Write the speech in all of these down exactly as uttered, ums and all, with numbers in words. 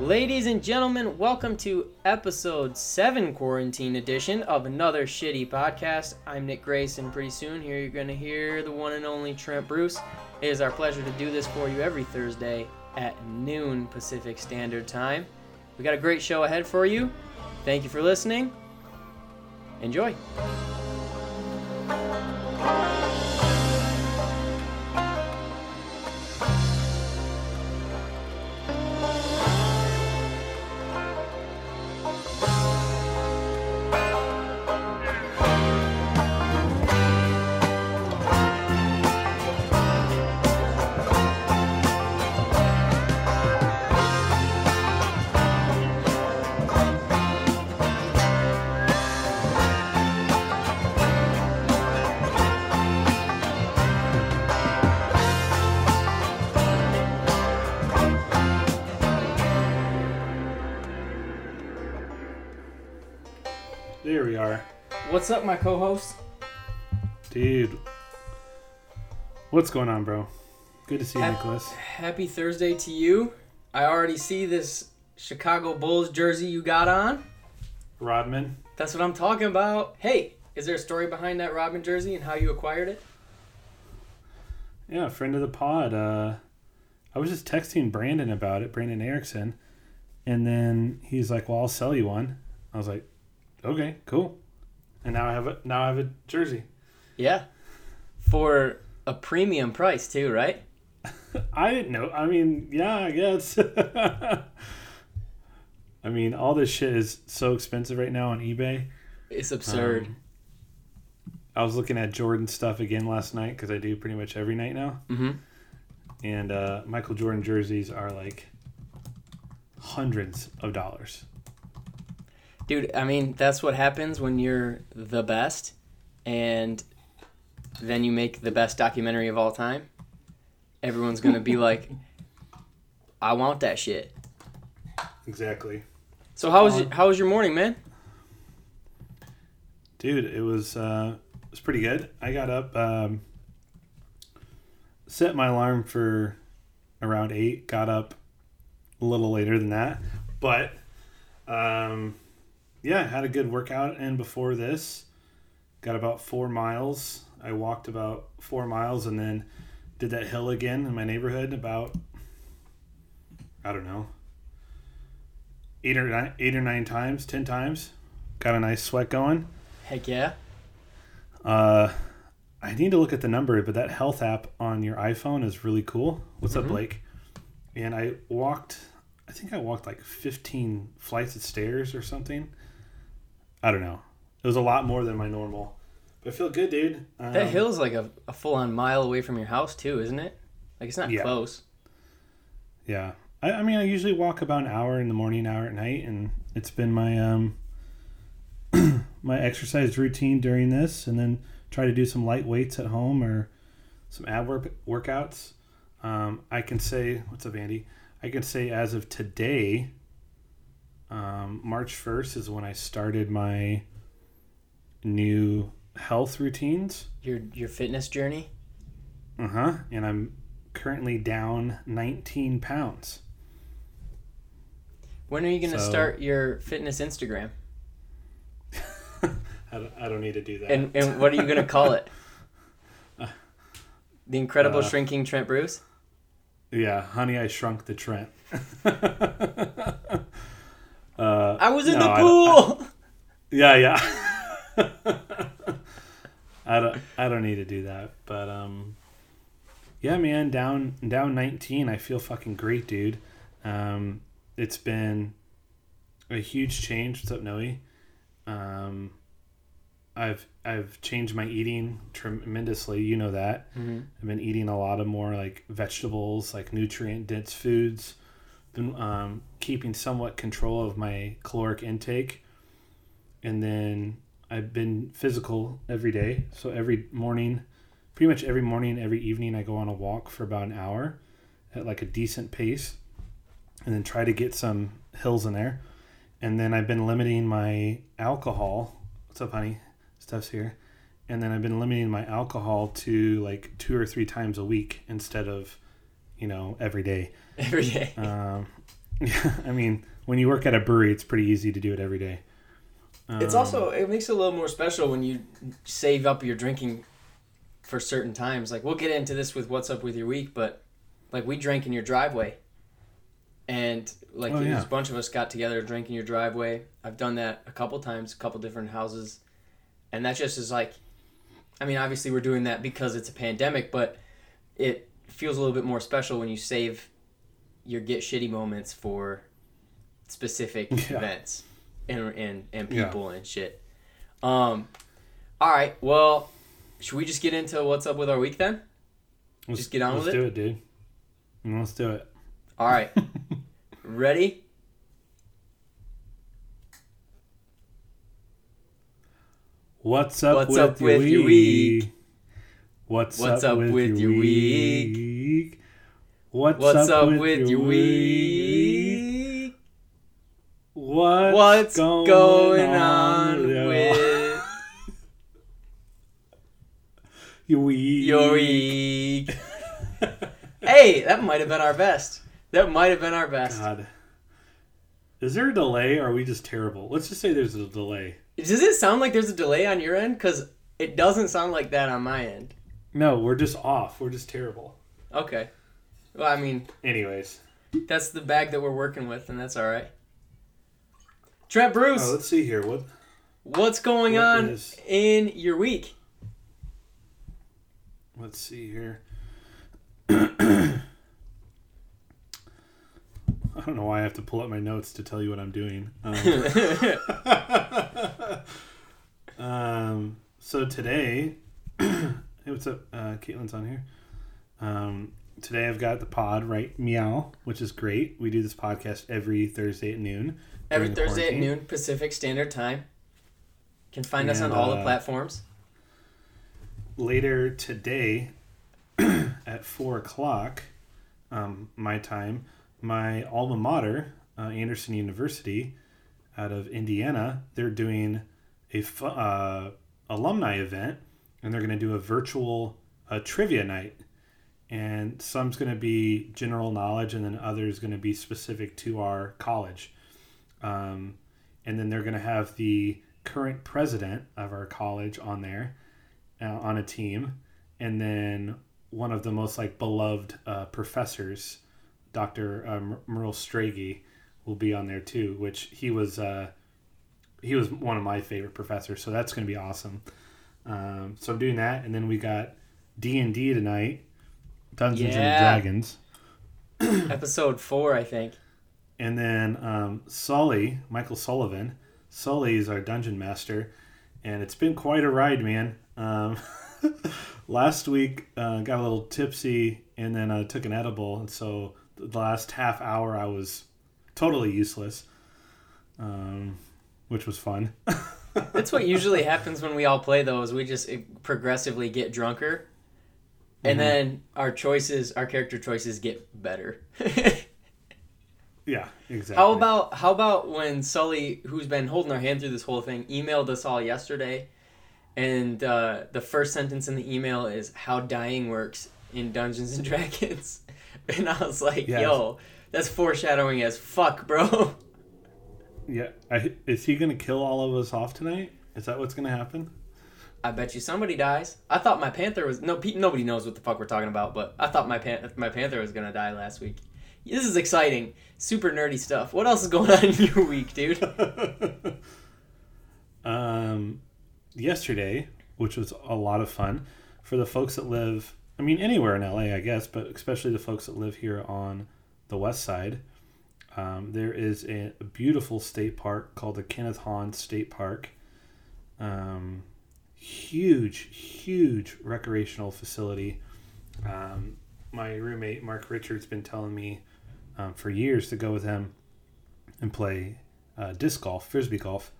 Ladies and gentlemen, welcome to episode seven quarantine edition of Another Shitty Podcast. I'm Nick Grace, and pretty soon here you're going to hear the one and only Trent Bruce. It is our pleasure to do this for you every Thursday at noon Pacific Standard Time. We got a great show ahead for you. Thank you for listening. Enjoy. There we are. What's up, my co-host? Dude. What's going on, bro? Good to see you, ha- Nicholas. Happy Thursday to you. I already see this Chicago Bulls jersey you got on. Rodman. That's what I'm talking about. Hey, is there a story behind that Rodman jersey and how you acquired it? Yeah, friend of the pod. Uh, I was just texting Brandon about it, Brandon Erickson. And then he's like, well, I'll sell you one. I was like, okay, cool. And now I have a now I have a jersey. Yeah, for a premium price too, right? I didn't know. I mean, yeah, I guess. I mean, all this shit is so expensive right now on eBay. It's absurd. Um, I was looking at Jordan stuff again last night because I do pretty much every night now. Mm-hmm. And uh, Michael Jordan jerseys are like hundreds of dollars. Dude, I mean, that's what happens when you're the best, and then you make the best documentary of all time. Everyone's going to be like, I want that shit. Exactly. So how was, um, your, how was your morning, man? Dude, it was uh, it was pretty good. I got up, um, set my alarm for around eight, got up a little later than that, but... Um, Yeah, had a good workout, and before this, got about four miles. I walked about four miles and then did that hill again in my neighborhood about, I don't know, eight or nine, eight or nine times, ten times. Got a nice sweat going. Heck yeah. Uh, I need to look at the number, but that health app on your iPhone is really cool. What's mm-hmm. up, Blake? And I walked, I think I walked like fifteen flights of stairs or something. I don't know. It was a lot more than my normal. But I feel good, dude. Um, that hill's like a, a full-on mile away from your house, too, isn't it? Like, it's not yeah. close. Yeah. I, I mean, I usually walk about an hour in the morning, an hour at night, and it's been my um my exercise routine during this, and then try to do some light weights at home or some ab work, workouts. Um, I can say... What's up, Andy? I can say as of today... Um, March first is when I started my new health routines. Your your fitness journey? Uh-huh. And I'm currently down nineteen pounds. When are you going to so, start your fitness Instagram? I, don't, I don't need to do that. And, and what are you going to call it? Uh, the Incredible uh, Shrinking Trent Bruce? Yeah. Honey, I Shrunk the Trent. Uh, I was in no, the pool. I, I, yeah, yeah. I don't. I don't need to do that. But um, yeah, man, down down nineteen. I feel fucking great, dude. Um, it's been a huge change. What's up, Noe? Um, I've I've changed my eating tremendously. You know that. Mm-hmm. I've been eating a lot of more like vegetables, like nutrient dense foods. Been um, keeping somewhat control of my caloric intake, and then I've been physical every day. So every morning, pretty much every morning, every evening, I go on a walk for about an hour at like a decent pace, and then try to get some hills in there. And then I've been limiting my alcohol. What's up, honey? Stuff's here. And then I've been limiting my alcohol to like two or three times a week instead of, you know, every day. Every day. Um, Yeah, I mean, when you work at a brewery, it's pretty easy to do it every day. Um, it's also, it makes it a little more special when you save up your drinking for certain times. Like, we'll get into this with What's Up With Your Week, but, like, we drank in your driveway. And, like, oh, yeah. a bunch of us got together, drank in your driveway. I've done that a couple times, a couple different houses. And that just is, like, I mean, obviously we're doing that because it's a pandemic, but it feels a little bit more special when you save your get shitty moments for specific yeah. events and and, and people yeah. and shit. Um, all right, well, should we just get into what's up with our week then? Let's, just get on with it? Let's do it, dude. Let's do it. All right. Ready? What's up, What's with, up your with your week? week? What's, What's up, up with, with your week? week? What's, What's up, up with, with your week? week? What's, What's going, going on, on with your week? Your week. Hey, that might have been our best. That might have been our best. God. Is there a delay or are we just terrible? Let's just say there's a delay. Does it sound like there's a delay on your end? Because it doesn't sound like that on my end. No, we're just off. We're just terrible. Okay. Well, I mean... Anyways. That's the bag that we're working with, and that's all right. Trent Bruce. Oh, let's see here. What? What's going what on is... in your week? Let's see here. I don't know why I have to pull up my notes to tell you what I'm doing. Um, um, so today, hey, what's up? Uh, Caitlin's on here. Um, today I've got the pod, right? Meow, which is great. We do this podcast every Thursday at noon. Every Thursday quarantine. At noon Pacific Standard Time. Can find and, us on all uh, the platforms. Later today at four o'clock, um, my time, my alma mater, uh, Anderson University, out of Indiana, they're doing a uh, alumni event, and they're going to do a virtual uh, trivia night. And some's going to be general knowledge, and then others going to be specific to our college. Um, and then they're going to have the current president of our college on there, uh, on a team, and then one of the most like beloved uh, professors. Doctor Um, Merle Stragey will be on there too, which he was uh, he was one of my favorite professors, so that's going to be awesome. Um, so I'm doing that, and then we got D and D tonight, Dungeons yeah. and Dragons. Episode four, I think. And then um, Sully, Michael Sullivan. Sully is our dungeon master, and it's been quite a ride, man. Um, last week, uh, got a little tipsy, and then I uh, took an edible, and so... the last half hour I was totally useless, um, which was fun. That's what usually happens when we all play, though, is we just progressively get drunker, and mm-hmm. then our choices, our character choices get better. Yeah, exactly. How about how about when Sully, who's been holding our hand through this whole thing, emailed us all yesterday, and uh, the first sentence in the email is, "How dying works in Dungeons and Dragons." And I was like, yes. yo, that's foreshadowing as fuck, bro. Yeah. I, is he going to kill all of us off tonight? Is that what's going to happen? I bet you somebody dies. I thought my panther was... no. Pe- nobody knows what the fuck we're talking about, but I thought my, pan- my panther was going to die last week. This is exciting. Super nerdy stuff. What else is going on in your week, dude? um, Yesterday, which was a lot of fun, for the folks that live... I mean, anywhere in L A, I guess, but especially the folks that live here on the west side. Um, there is a beautiful state park called the Kenneth Hahn State Park. Um, huge, huge recreational facility. Um, my roommate, Mark Richards, has been telling me um, for years to go with him and play uh, disc golf, frisbee golf.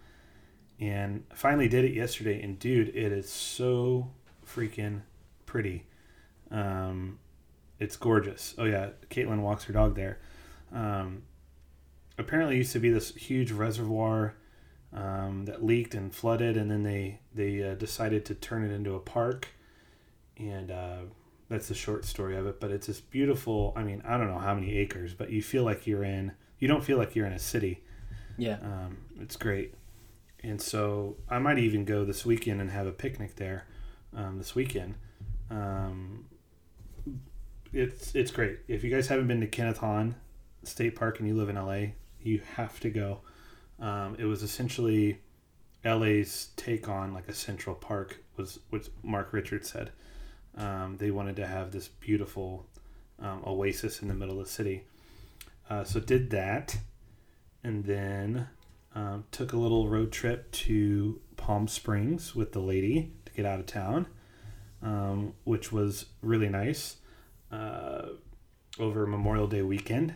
And I finally did it yesterday, and dude, it is so freaking pretty. Um, it's gorgeous. Oh yeah, Caitlin walks her dog there. Um, apparently it used to be this huge reservoir um, that leaked and flooded, and then they they uh, decided to turn it into a park, and uh, That's the short story of it, but it's this beautiful, I mean, I don't know how many acres, but you feel like you're in, you don't feel like you're in a city. Yeah. Um, it's great. And so I might even go this weekend and have a picnic there um, this weekend. Um, it's it's great. If you guys haven't been to Kenneth Hahn State Park and you live in L A, you have to go. Um, it was essentially L A's take on like a Central Park, was what Mark Richards said. Um, they wanted to have this beautiful um, oasis in the middle of the city. Uh, so did that, and then um, took a little road trip to Palm Springs with the lady to get out of town, um, which was really nice uh, over Memorial Day weekend.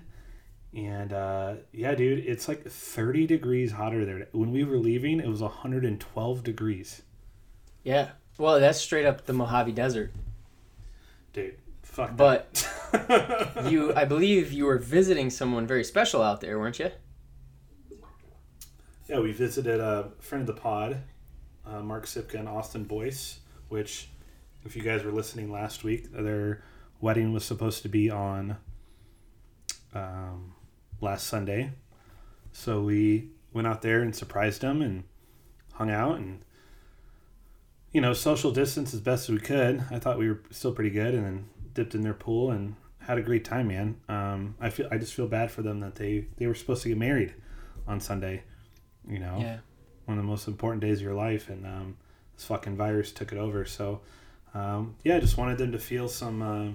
And uh, yeah, dude, it's like thirty degrees hotter there. When we were leaving, it was one hundred twelve degrees. Yeah. Well, that's straight up the Mojave Desert. Dude, fuck But that. you, I believe you were visiting someone very special out there, weren't you? Yeah, we visited a friend of the pod, uh, Mark Sipka and Austin Boyce, which, if you guys were listening last week, their wedding was supposed to be on um, last Sunday. So we went out there and surprised them and hung out and, you know, social distance as best as we could. I thought we were still pretty good, and then dipped in their pool and had a great time, man. Um, I feel I just feel bad for them that they, they were supposed to get married on Sunday, you know, yeah. One of the most important days of your life, and um, this fucking virus took it over. So, um, yeah, I just wanted them to feel some uh,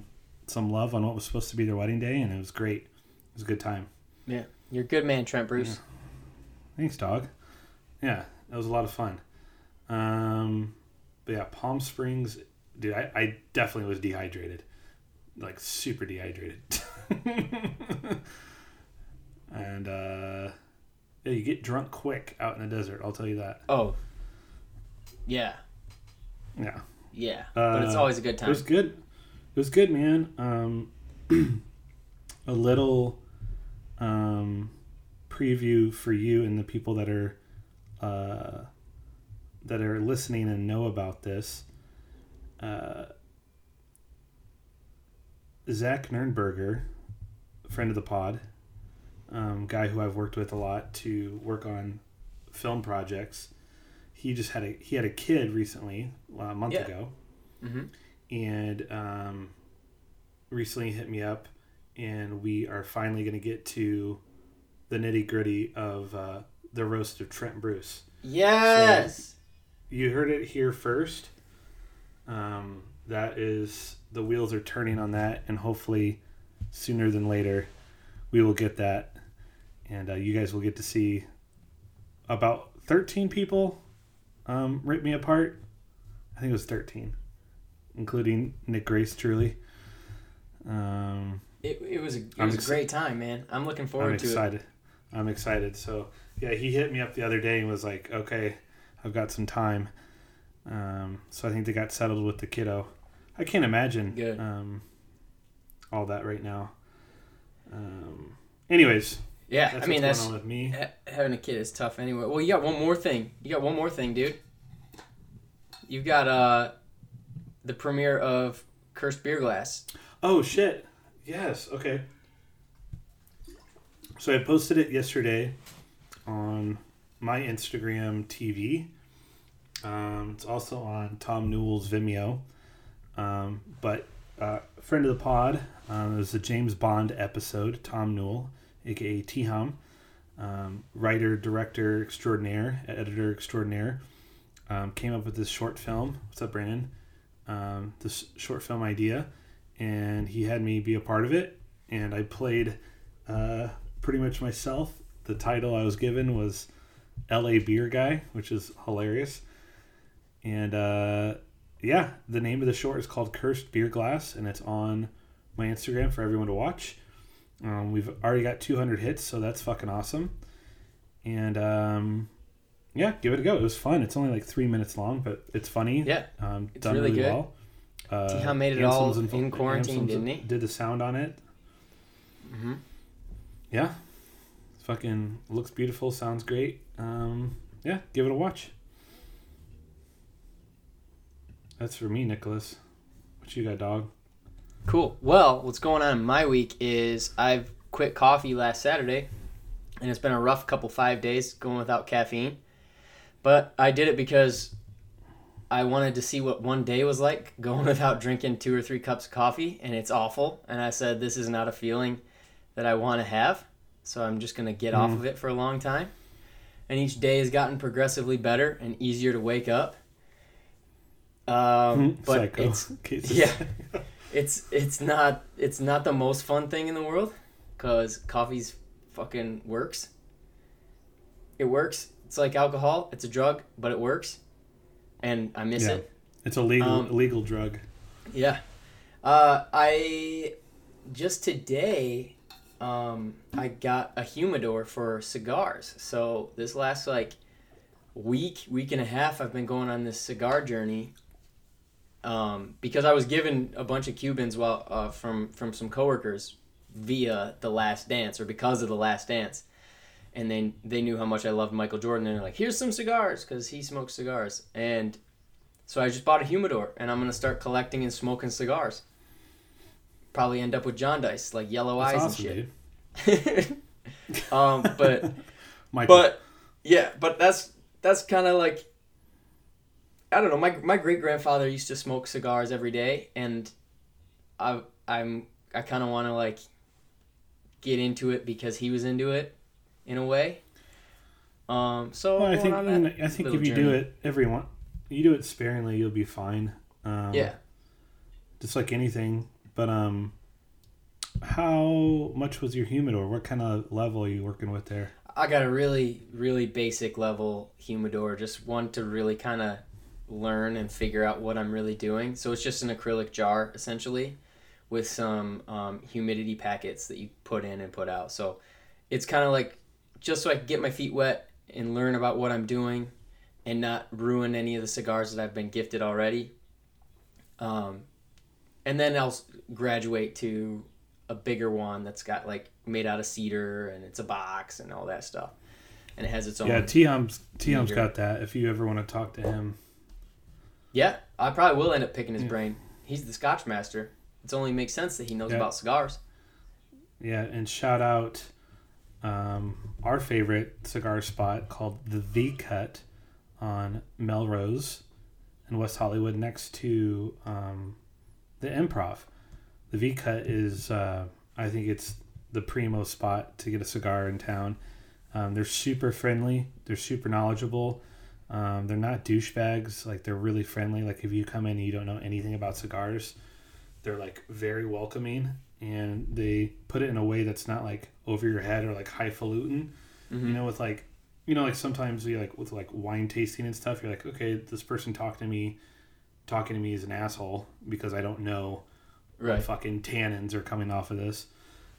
some love on what was supposed to be their wedding day, and it was great. It was a good time. Yeah, you're a good man, Trent Bruce. Yeah. Thanks, dog. Yeah, that was a lot of fun. Um... But yeah, Palm Springs, dude, I, I definitely was dehydrated. Like, super dehydrated. And, uh, yeah, you get drunk quick out in the desert, I'll tell you that. Oh. Yeah. Yeah. Yeah. Uh, but it's always a good time. It was good. It was good, man. Um, a little um, preview for you and the people that are... Uh, that are listening and know about this. Uh, Zach Nernberger, friend of the pod, um, guy who I've worked with a lot to work on film projects. He just had a, he had a kid recently, a month yeah. ago. Mm-hmm. And um, recently hit me up, and we are finally going to get to the nitty gritty of uh, the roast of Trent Bruce. Yes! So, you heard it here first. Um, that is, the wheels are turning on that, and hopefully sooner than later we will get that. And uh, you guys will get to see about thirteen people um, rip me apart. I think it was thirteen, including Nick Grace, truly. Um, it, it was a, it was ex- a great time, man. I'm looking forward I'm to excited. it. I'm excited. So, yeah, he hit me up the other day and was like, okay, I've got some time. Um, so I think they got settled with the kiddo. I can't imagine um, all that right now. Um, anyways. Yeah, that's I mean, that's, with me. having a kid is tough anyway. Well, you got one more thing. You got one more thing, dude. You've got uh, the premiere of Cursed Beer Glass. Oh, shit. Yes, okay. So I posted it yesterday on my Instagram T V. Um, it's also on Tom Newell's Vimeo. Um, but uh, a friend of the pod, um, it was the James Bond episode, Tom Newell, a k a. T-Hum, um, writer, director extraordinaire, editor extraordinaire, um, came up with this short film. What's up, Brandon? Um, this short film idea. And he had me be a part of it. And I played... Uh, pretty much myself. The title I was given was L A Beer Guy, which is hilarious. And uh, yeah, the name of the short is called Cursed Beer Glass, and it's on my Instagram for everyone to watch. Um, we've already got two hundred hits, so that's fucking awesome. And um, yeah, give it a go. It was fun. It's only like three minutes long, but it's funny. Yeah, um, it's done really, really good. Well. Uh, T-Hum made it all in quarantine, didn't he? Did the sound on it. Mm-hmm. Yeah, fucking looks beautiful, sounds great. Um, yeah, give it a watch. That's for me, Nicholas. What you got, dog? Cool. Well, what's going on in my week is I've quit coffee last Saturday, and it's been a rough couple five days going without caffeine. But I did it because I wanted to see what one day was like going without drinking two or three cups of coffee, and it's awful. And I said, this is not a feeling that I want to have, so I'm just going to get mm. off of it for a long time. And each day has gotten progressively better and easier to wake up. Um, but Psycho it's cases. yeah, it's it's not it's not the most fun thing in the world, because coffee's fucking works. It works. It's like alcohol. It's a drug, but it works. And I miss yeah. it. It's a legal um, illegal drug. Yeah. Uh, I just today um, I got a humidor for cigars. So this last like week, week and a half, I've been going on this cigar journey um, because I was given a bunch of Cubans while uh, from from some coworkers via The Last Dance, or because of The Last Dance. And they, they knew how much I loved Michael Jordan, and they're like, here's some cigars, because he smokes cigars. And so I just bought a humidor, and I'm going to start collecting and smoking cigars. Probably end up with Jondice, like yellow That's eyes awesome, and shit. Dude. um, but, Michael. but, yeah, but that's that's kind of like, I don't know, my my great-grandfather used to smoke cigars every day, and I I'm I kind of want to, like, get into it because he was into it. In a way, um, so well, I think on I think if you journey. do it, everyone you do it sparingly, you'll be fine. Um, yeah, just like anything. But um, how much was your humidor? What kind of level are you working with there? I got a really, really basic level humidor, just one to really kind of learn and figure out what I'm really doing. So it's just an acrylic jar essentially, with some um, humidity packets that you put in and put out. So it's kind of like, just so I can get my feet wet and learn about what I'm doing and not ruin any of the cigars that I've been gifted already. Um, and then I'll graduate to a bigger one that's got like made out of cedar, and it's a box and all that stuff. And it has its own. Yeah, T-Hum's, T-Hum's got that if you ever want to talk to him. Yeah, I probably will end up picking his yeah. brain. He's the Scotch master. It only makes sense that he knows yeah. about cigars. Yeah, and shout out... Um, our favorite cigar spot called the V Cut on Melrose in West Hollywood, next to um, the Improv. The V Cut is, uh, I think it's the primo spot to get a cigar in town. Um, they're super friendly. They're super knowledgeable. Um, they're not douchebags. Like, they're really friendly. Like, if you come in and you don't know anything about cigars, they're like very welcoming. And they put it in a way that's not like over your head or like highfalutin, mm-hmm. you know, with like, you know, like sometimes we like with like wine tasting and stuff, you're like, okay, this person talking to me, talking to me is an asshole because I don't know right. what fucking tannins are coming off of this.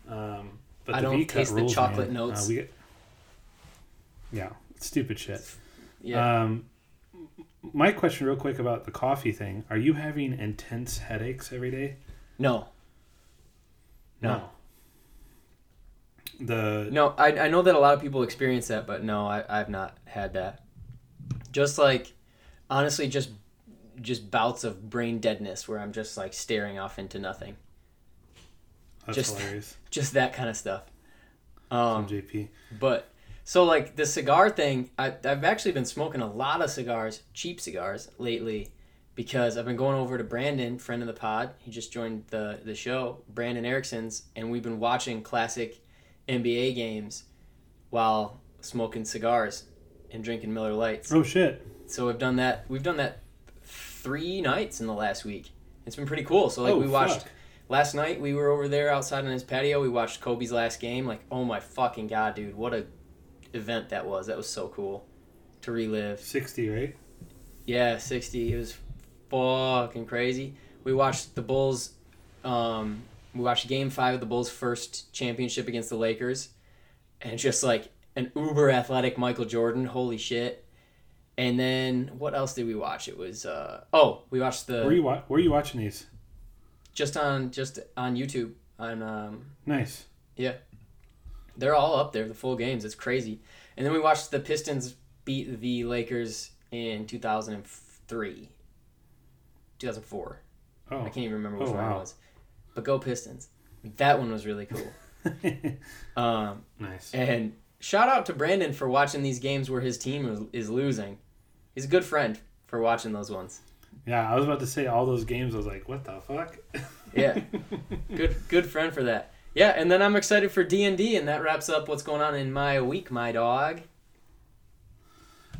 Um, but I the don't V-cut taste rules, the chocolate man. notes. Uh, we get... Yeah. Stupid shit. Yeah. Um, my question real quick about the coffee thing. Are you having intense headaches every day? No. No. no. The No, I I know that a lot of people experience that, but no, I, I've not had that. Just like, honestly, just just bouts of brain deadness where I'm just like staring off into nothing. That's just, hilarious. Just that kind of stuff. Um, Some J P. But, so like the cigar thing, I, I've actually been smoking a lot of cigars, cheap cigars, lately. Because I've been going over to Brandon, friend of the pod. He just joined the, the show, Brandon Erickson's, and we've been watching classic N B A games while smoking cigars and drinking Miller Lights. Oh shit! So we've done that. We've done that three nights in the last week. It's been pretty cool. So like oh, we watched fuck. last night. We were over there outside on his patio. We watched Kobe's last game. Like, oh my fucking god, dude! What a event that was. That was so cool to relive. Sixty, right? Yeah, sixty. It was. Fucking crazy. We watched the Bulls. Um, we watched Game Five of the Bulls' first championship against the Lakers, and just like an uber athletic Michael Jordan. Holy shit! And then what else did we watch? It was uh, oh, we watched the. Where you wa- Where you watching these? Just on just on YouTube on. Um, nice. Yeah, they're all up there. The full games. It's crazy. And then we watched the Pistons beat the Lakers in two thousand and three. two thousand four. Oh. I can't even remember which oh, one wow. it was. but go Pistons. That one was really cool. um, nice. And shout out to Brandon for watching these games where his team is, is losing. He's a good friend for watching those ones. Yeah, I was about to say all those games. I was like, what the fuck? Yeah, good good friend for that. Yeah, and then I'm excited for D and D, and that wraps up what's going on in my week, my dog.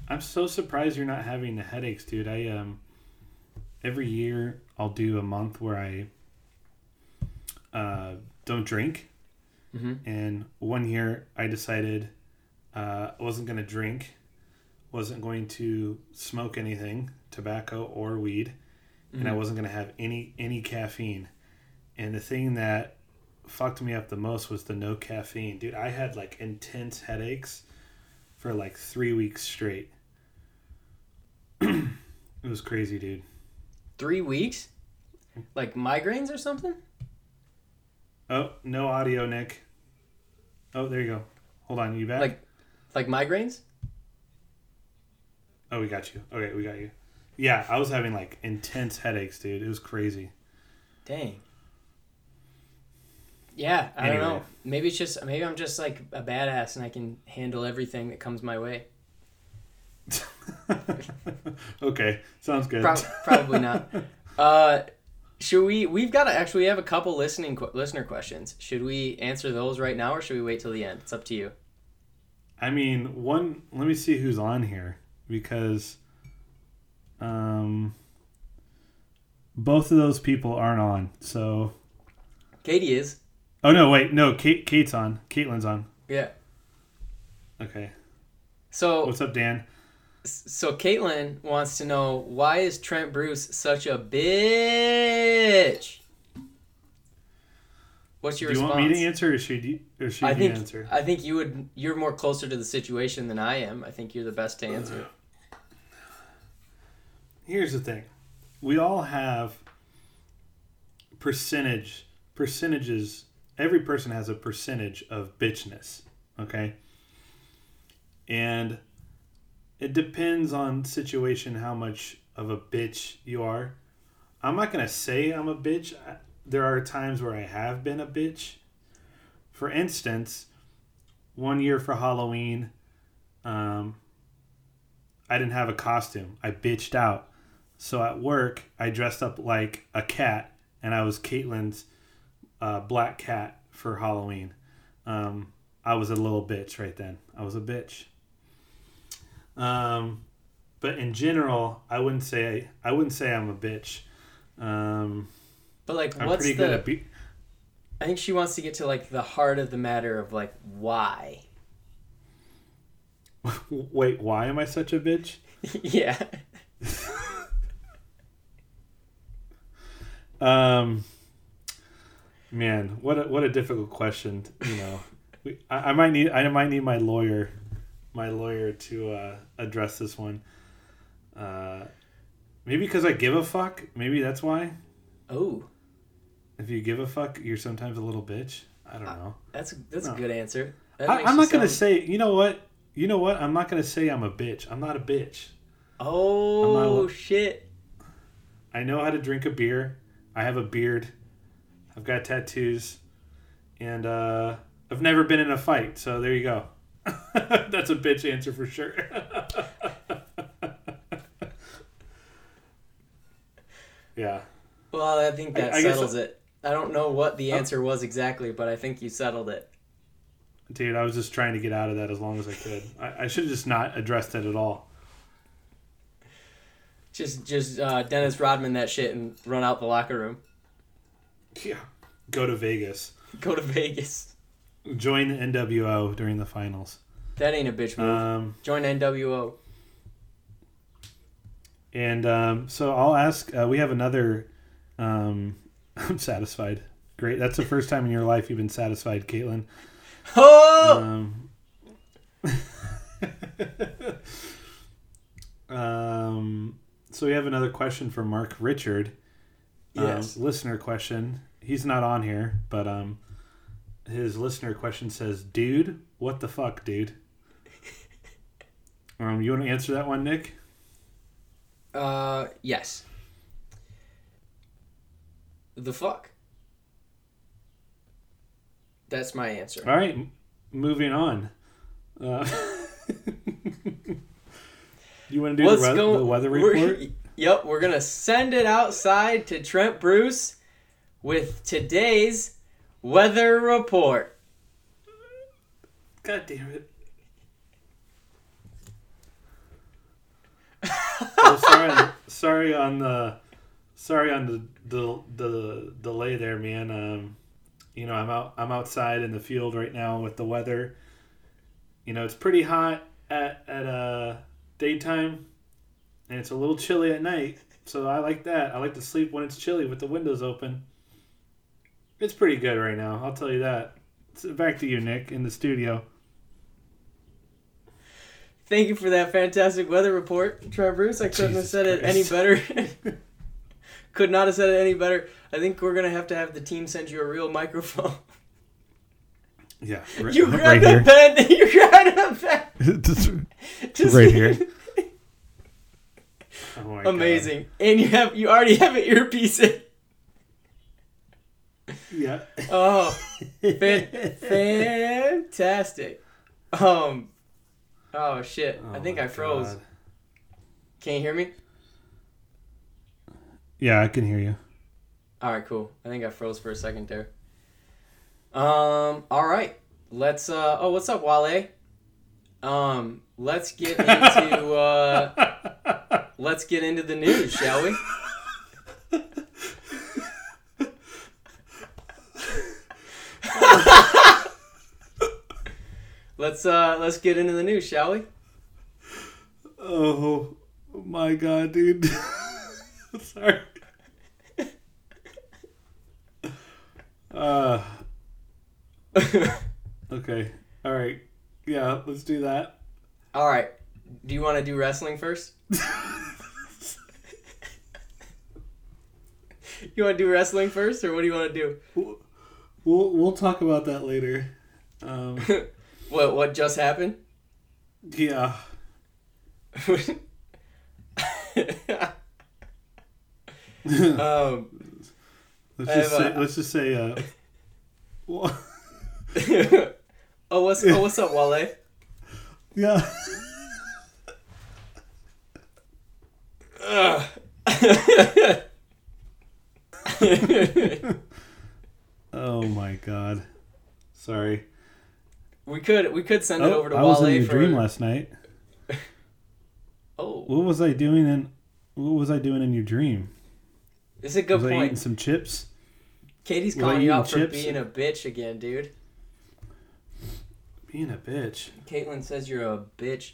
I'm so surprised you're not having the headaches, dude. I um, every year I'll do a month where I uh, don't drink. Mm-hmm. And one year I decided uh, I wasn't going to drink, wasn't going to smoke anything, tobacco or weed, mm-hmm. and I wasn't going to have any, any caffeine. And the thing that fucked me up the most was the no caffeine. Dude, I had like intense headaches for like three weeks straight. It was crazy, dude. Three weeks? Like migraines or something? Oh, no audio, Nick. Oh, there you go. Hold on, you back? Like, like migraines? Oh, we got you. Okay, we got you. Yeah, I was having like intense headaches, dude. It was crazy. Dang. Yeah, I anyway. don't know. Maybe it's just maybe I'm just like a badass and I can handle everything that comes my way. Okay, sounds good. Pro- probably not. Uh, should we? We've got to actually have a couple listening listener questions. Should we answer those right now, or should we wait till the end? It's up to you. I mean, one. Let me see who's on here because, um, both of those people aren't on. So, Katie is. Oh, no, wait. No, Kate. Kate's on. Caitlin's on. Yeah. Okay. So what's up, Dan? So Caitlin wants to know, why is Trent Bruce such a bitch? What's your response? Do you want me to answer or should you, or should I think, you answer? I think you would, you're more closer to the situation than I am. I think you're the best to answer. Here's the thing. We all have percentage, percentages. Every person has a percentage of bitchness, okay? And it depends on situation how much of a bitch you are. I'm not going to say I'm a bitch. There are times where I have been a bitch. For instance, one year for Halloween, um, I didn't have a costume. I bitched out. So at work, I dressed up like a cat, and I was Caitlin's Uh, black cat for Halloween. Um, I was a little bitch right then. I was a bitch. Um, but in general, I wouldn't say I wouldn't say I'm a bitch. Um, but like, I'm what's pretty the? Good at be- I think she wants to get to like the heart of the matter of like why. Wait, why am I such a bitch? Yeah. um. Man, what a, what a difficult question, you know. We, I, I might need I might need my lawyer, my lawyer to uh, address this one. Uh, maybe because I give a fuck. Maybe that's why. Oh. If you give a fuck, you're sometimes a little bitch. I don't know. I, that's that's no. a good answer. That I, I'm not gonna sound... say. You know what? You know what? I'm not gonna say I'm a bitch. I'm not a bitch. Oh a, shit! I know how to drink a beer. I have a beard. I've got tattoos, and uh, I've never been in a fight, so there you go. That's a bitch answer for sure. Yeah. Well, I think that I, I settles I, it. I don't know what the answer was exactly, but I think you settled it. Dude, I was just trying to get out of that as long as I could. I, I should have just not addressed it at all. Just, just uh, Dennis Rodman that shit and run out the locker room. Yeah, go to Vegas. Go to Vegas. Join the N W O during the finals. That ain't a bitch move. Um, Join N W O. And um, so I'll ask. Uh, we have another. Um, I'm satisfied. Great. That's the first time in your life you've been satisfied, Caitlin. Oh. Um, um. So we have another question from Mark Richard. Yes. Um, listener question. He's not on here, but um, his listener question says, "Dude, what the fuck, dude?" um, you want to answer that one, Nick? Uh, yes. The fuck. That's my answer. All right, moving on. Uh, you want to do the weather, go, the weather report? Yep, we're going to send it outside to Trent Bruce with today's weather report. God damn it. oh, sorry, sorry on the sorry on the, the the delay there, man. Um, you know, I'm out I'm outside in the field right now with the weather. You know, it's pretty hot at at uh daytime, and it's a little chilly at night. So I like that. I like to sleep when it's chilly with the windows open. It's pretty good right now, I'll tell you that. So back to you, Nick, in the studio. Thank you for that fantastic weather report, Trent Bruce. I couldn't Jesus have said Christ. It any better. Could not have said it any better. I think we're going to have to have the team send you a real microphone. Yeah. Right, you grabbed right a pen. You grabbed a pen. Just, Just right here. Oh my amazing. God. And you have you already have an earpiece in. Yeah. Oh, fan- fantastic. Um... Oh, shit. Oh I think I froze. God. Can you hear me? Yeah, I can hear you. All right, cool. I think I froze for a second there. Um, all right. Let's, uh, oh, what's up, Wale? Um, let's get into, uh, let's get into the news, shall we? Let's uh let's get into the news, shall we? Oh my God, dude! Sorry. Uh. Okay. All right. Yeah. Let's do that. All right. Do you want to do wrestling first? You want to do wrestling first, or what do you want to do? We'll we'll, we'll talk about that later. Um. What what just happened? Yeah. um, let's just say, a... let's just say. Uh, oh what's oh what's up, Wale? Yeah. Oh my God! Sorry. We could we could send oh, it over to Wale. I was in a dream last night. Oh, what was I doing in what was I doing in your dream? It's a good was point. I eating some chips. Katie's was calling you out for chips? being a bitch again, dude. Being a bitch. Caitlin says you're a bitch.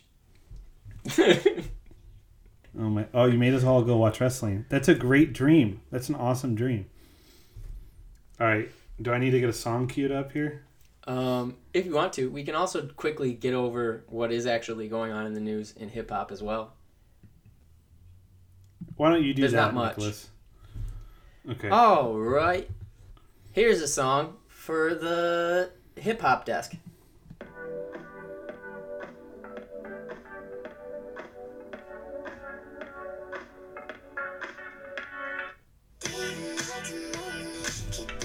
oh my! Oh, you made us all go watch wrestling. That's a great dream. That's an awesome dream. All right, do I need to get a song queued up here? Um, if you want to, we can also quickly get over what is actually going on in the news in hip hop as well. Why don't you do There's that, not much. Nicholas? Okay. All right. Here's a song for the hip hop desk.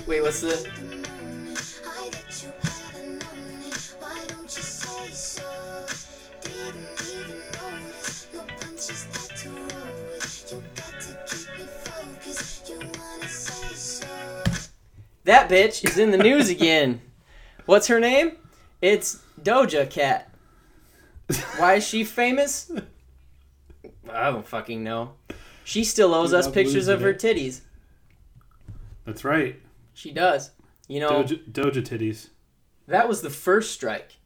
Wait, what's the? That bitch is in the news again. What's her name? It's Doja Cat. Why is she famous? I don't fucking know. She still owes You're us pictures of it. her titties. That's right. She does. You know, Doja, Doja titties. That was the first strike.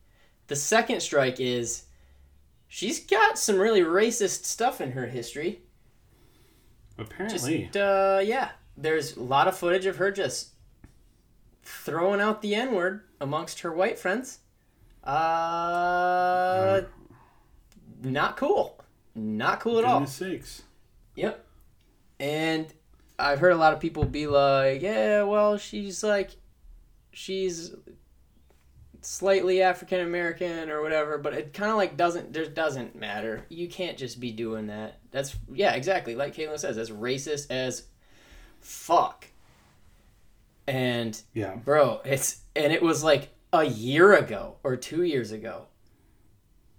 The second strike is she's got some really racist stuff in her history. Apparently. Just, uh, yeah. There's a lot of footage of her just throwing out the N-word amongst her white friends. Uh, uh not cool. Not cool at all. Six. Yep. And I've heard a lot of people be like, yeah, well, she's like, she's slightly African American or whatever, but it kind of like doesn't, there doesn't matter. You can't just be doing that. That's, yeah, exactly. Like Caitlin says, that's racist as fuck. And yeah, bro, it's and it was like a year ago or two years ago.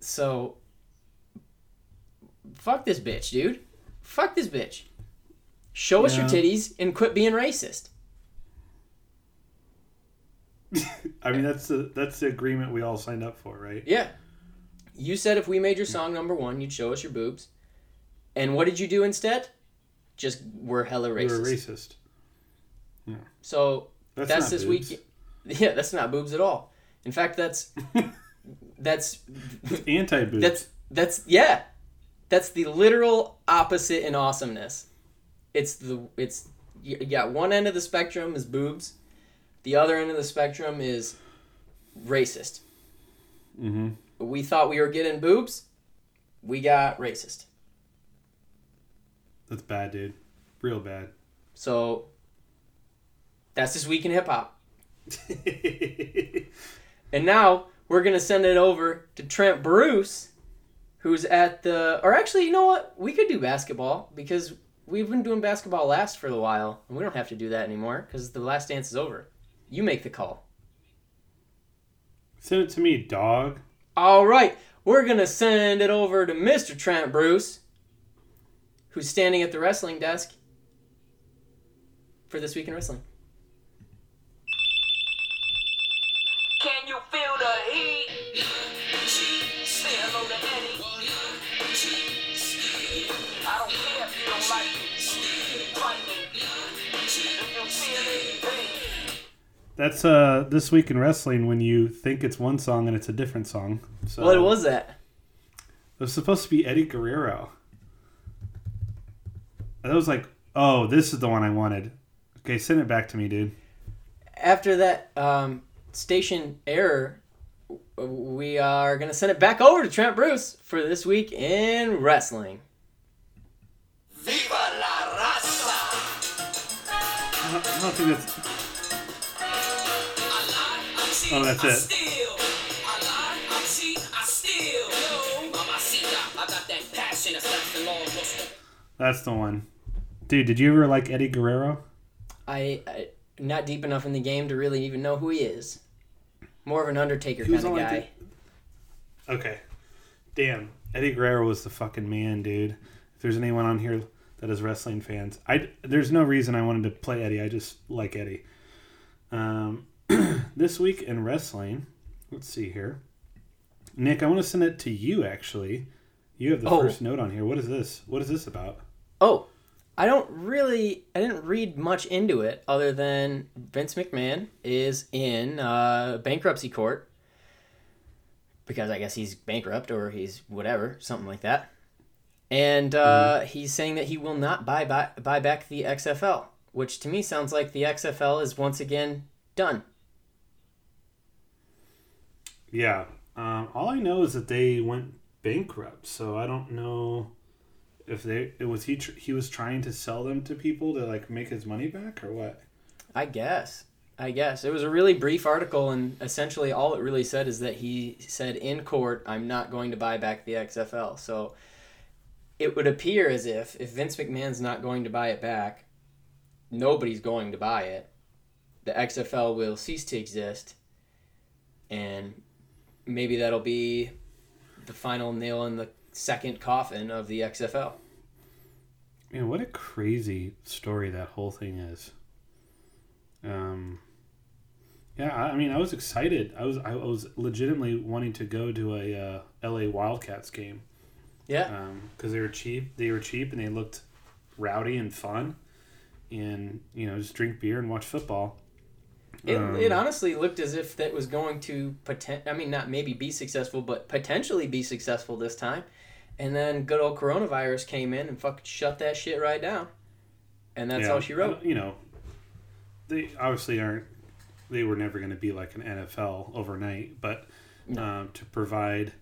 So fuck this bitch, dude. Fuck this bitch. Show yeah. us your titties and quit being racist. I mean, that's the that's the agreement we all signed up for, right? Yeah. You said if we made your song number one, you'd show us your boobs. And what did you do instead? Just we're hella racist. We're racist. Yeah. So that's, that's this boobs. Week. Yeah, that's not boobs at all. In fact, that's that's anti boobs. That's that's yeah. That's the literal opposite in awesomeness. It's the it's you got one end of the spectrum is boobs. The other end of the spectrum is racist. Mm-hmm. We thought we were getting boobs. We got racist. That's bad, dude. Real bad. So, that's this week in hip-hop. And now, we're going to send it over to Trent Bruce, who's at the... Or actually, you know what? We could do basketball, because we've been doing basketball last for a while, and we don't have to do that anymore, because the last dance is over. You make the call. Send it to me, dog. All right. We're going to send it over to Mister Trent Bruce, who's standing at the wrestling desk for This Week in Wrestling. Can you feel the heat? Say hello to Eddie. I don't care if you don't like it. Fight me. If you feel anything. That's uh, This Week in Wrestling when you think it's one song and it's a different song. So, what was that? It was supposed to be Eddie Guerrero. I was like, oh, this is the one I wanted. Okay, send it back to me, dude. After that um, station error, we are going to send it back over to Trent Bruce for This Week in Wrestling. Viva la raza! I don't, I don't think that's... Oh, that's it. I steal. I lie, I cheat, I steal. Mamacita, I got that passion. That's the law. That's the one. Dude, did you ever like Eddie Guerrero? I, I not deep enough in the game to really even know who he is. More of an Undertaker kind of guy. The... Okay. Damn. Eddie Guerrero was the fucking man, dude. If there's anyone on here that is wrestling fans, I, there's no reason I wanted to play Eddie. I just like Eddie. Um... This Week in Wrestling, let's see here. Nick, I want to send it to you, actually. You have the oh. first note on here. What is this? What is this about? Oh, I don't really, I didn't read much into it other than Vince McMahon is in uh, bankruptcy court because I guess he's bankrupt or he's whatever, something like that. And uh, mm. he's saying that he will not buy, buy, buy back the X F L, which to me sounds like the X F L is once again done. Yeah, um, all I know is that they went bankrupt, so I don't know if they it was he tr- he was trying to sell them to people to like make his money back or what. I guess, I guess it was a really brief article, and essentially all it really said is that he said in court, "I'm not going to buy back the X F L." So it would appear as if if Vince McMahon's not going to buy it back, nobody's going to buy it. The X F L will cease to exist, and maybe that'll be the final nail in the second coffin of the X F L. Man, what a crazy story that whole thing is. Um, yeah, I, I mean, I was excited. I was, I was legitimately wanting to go to a uh, L A Wildcats game. Yeah, because um, they were cheap. They were cheap, and they looked rowdy and fun, and you know, just drink beer and watch football. It um, it honestly looked as if that was going to, poten- I mean, not maybe be successful, but potentially be successful this time. And then good old coronavirus came in and fucking shut that shit right down. And that's yeah, all she wrote. You know, they obviously aren't, they were never going to be like an N F L overnight, but no. um, to provide,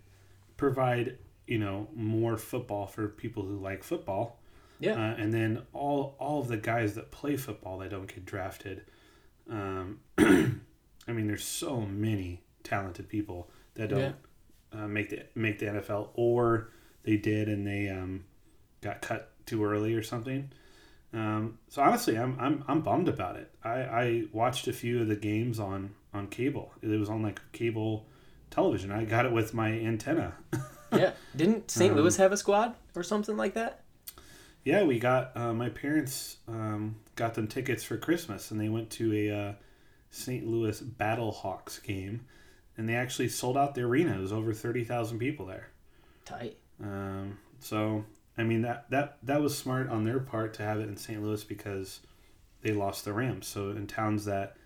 provide, you know, more football for people who like football. Yeah. Uh, and then all, all of the guys that play football that don't get drafted. Um, I mean, there's so many talented people that don't yeah. uh, make the make the N F L, or they did and they um got cut too early or something. Um, so honestly, I'm I'm I'm bummed about it. I, I watched a few of the games on, on cable. It was on like cable television. I got it with my antenna. Yeah, didn't Saint Um, Louis have a squad or something like that? Yeah, we got uh, my parents um, got them tickets for Christmas, and they went to a uh, Saint Louis BattleHawks game, and they actually sold out the arena. It was over thirty thousand people there. Tight. Um, so. I mean, that, that that was smart on their part to have it in Saint Louis because they lost the Rams. So in towns that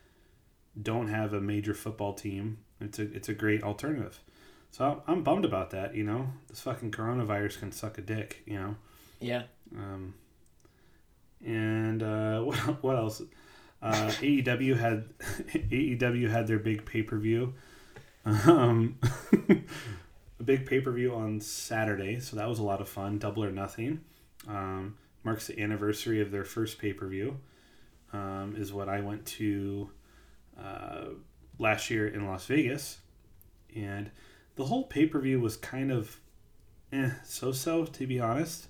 don't have a major football team, it's a it's a great alternative. So I'm bummed about that, you know. This fucking coronavirus can suck a dick, you know. Yeah. Um. And uh, what what else? Uh, A E W had A E W had their big pay per view. Um. A big pay-per-view on Saturday, so that was a lot of fun. Double or Nothing. Um, marks the anniversary of their first pay-per-view, um, is what I went to uh, last year in Las Vegas. And the whole pay-per-view was kind of eh, so-so, to be honest.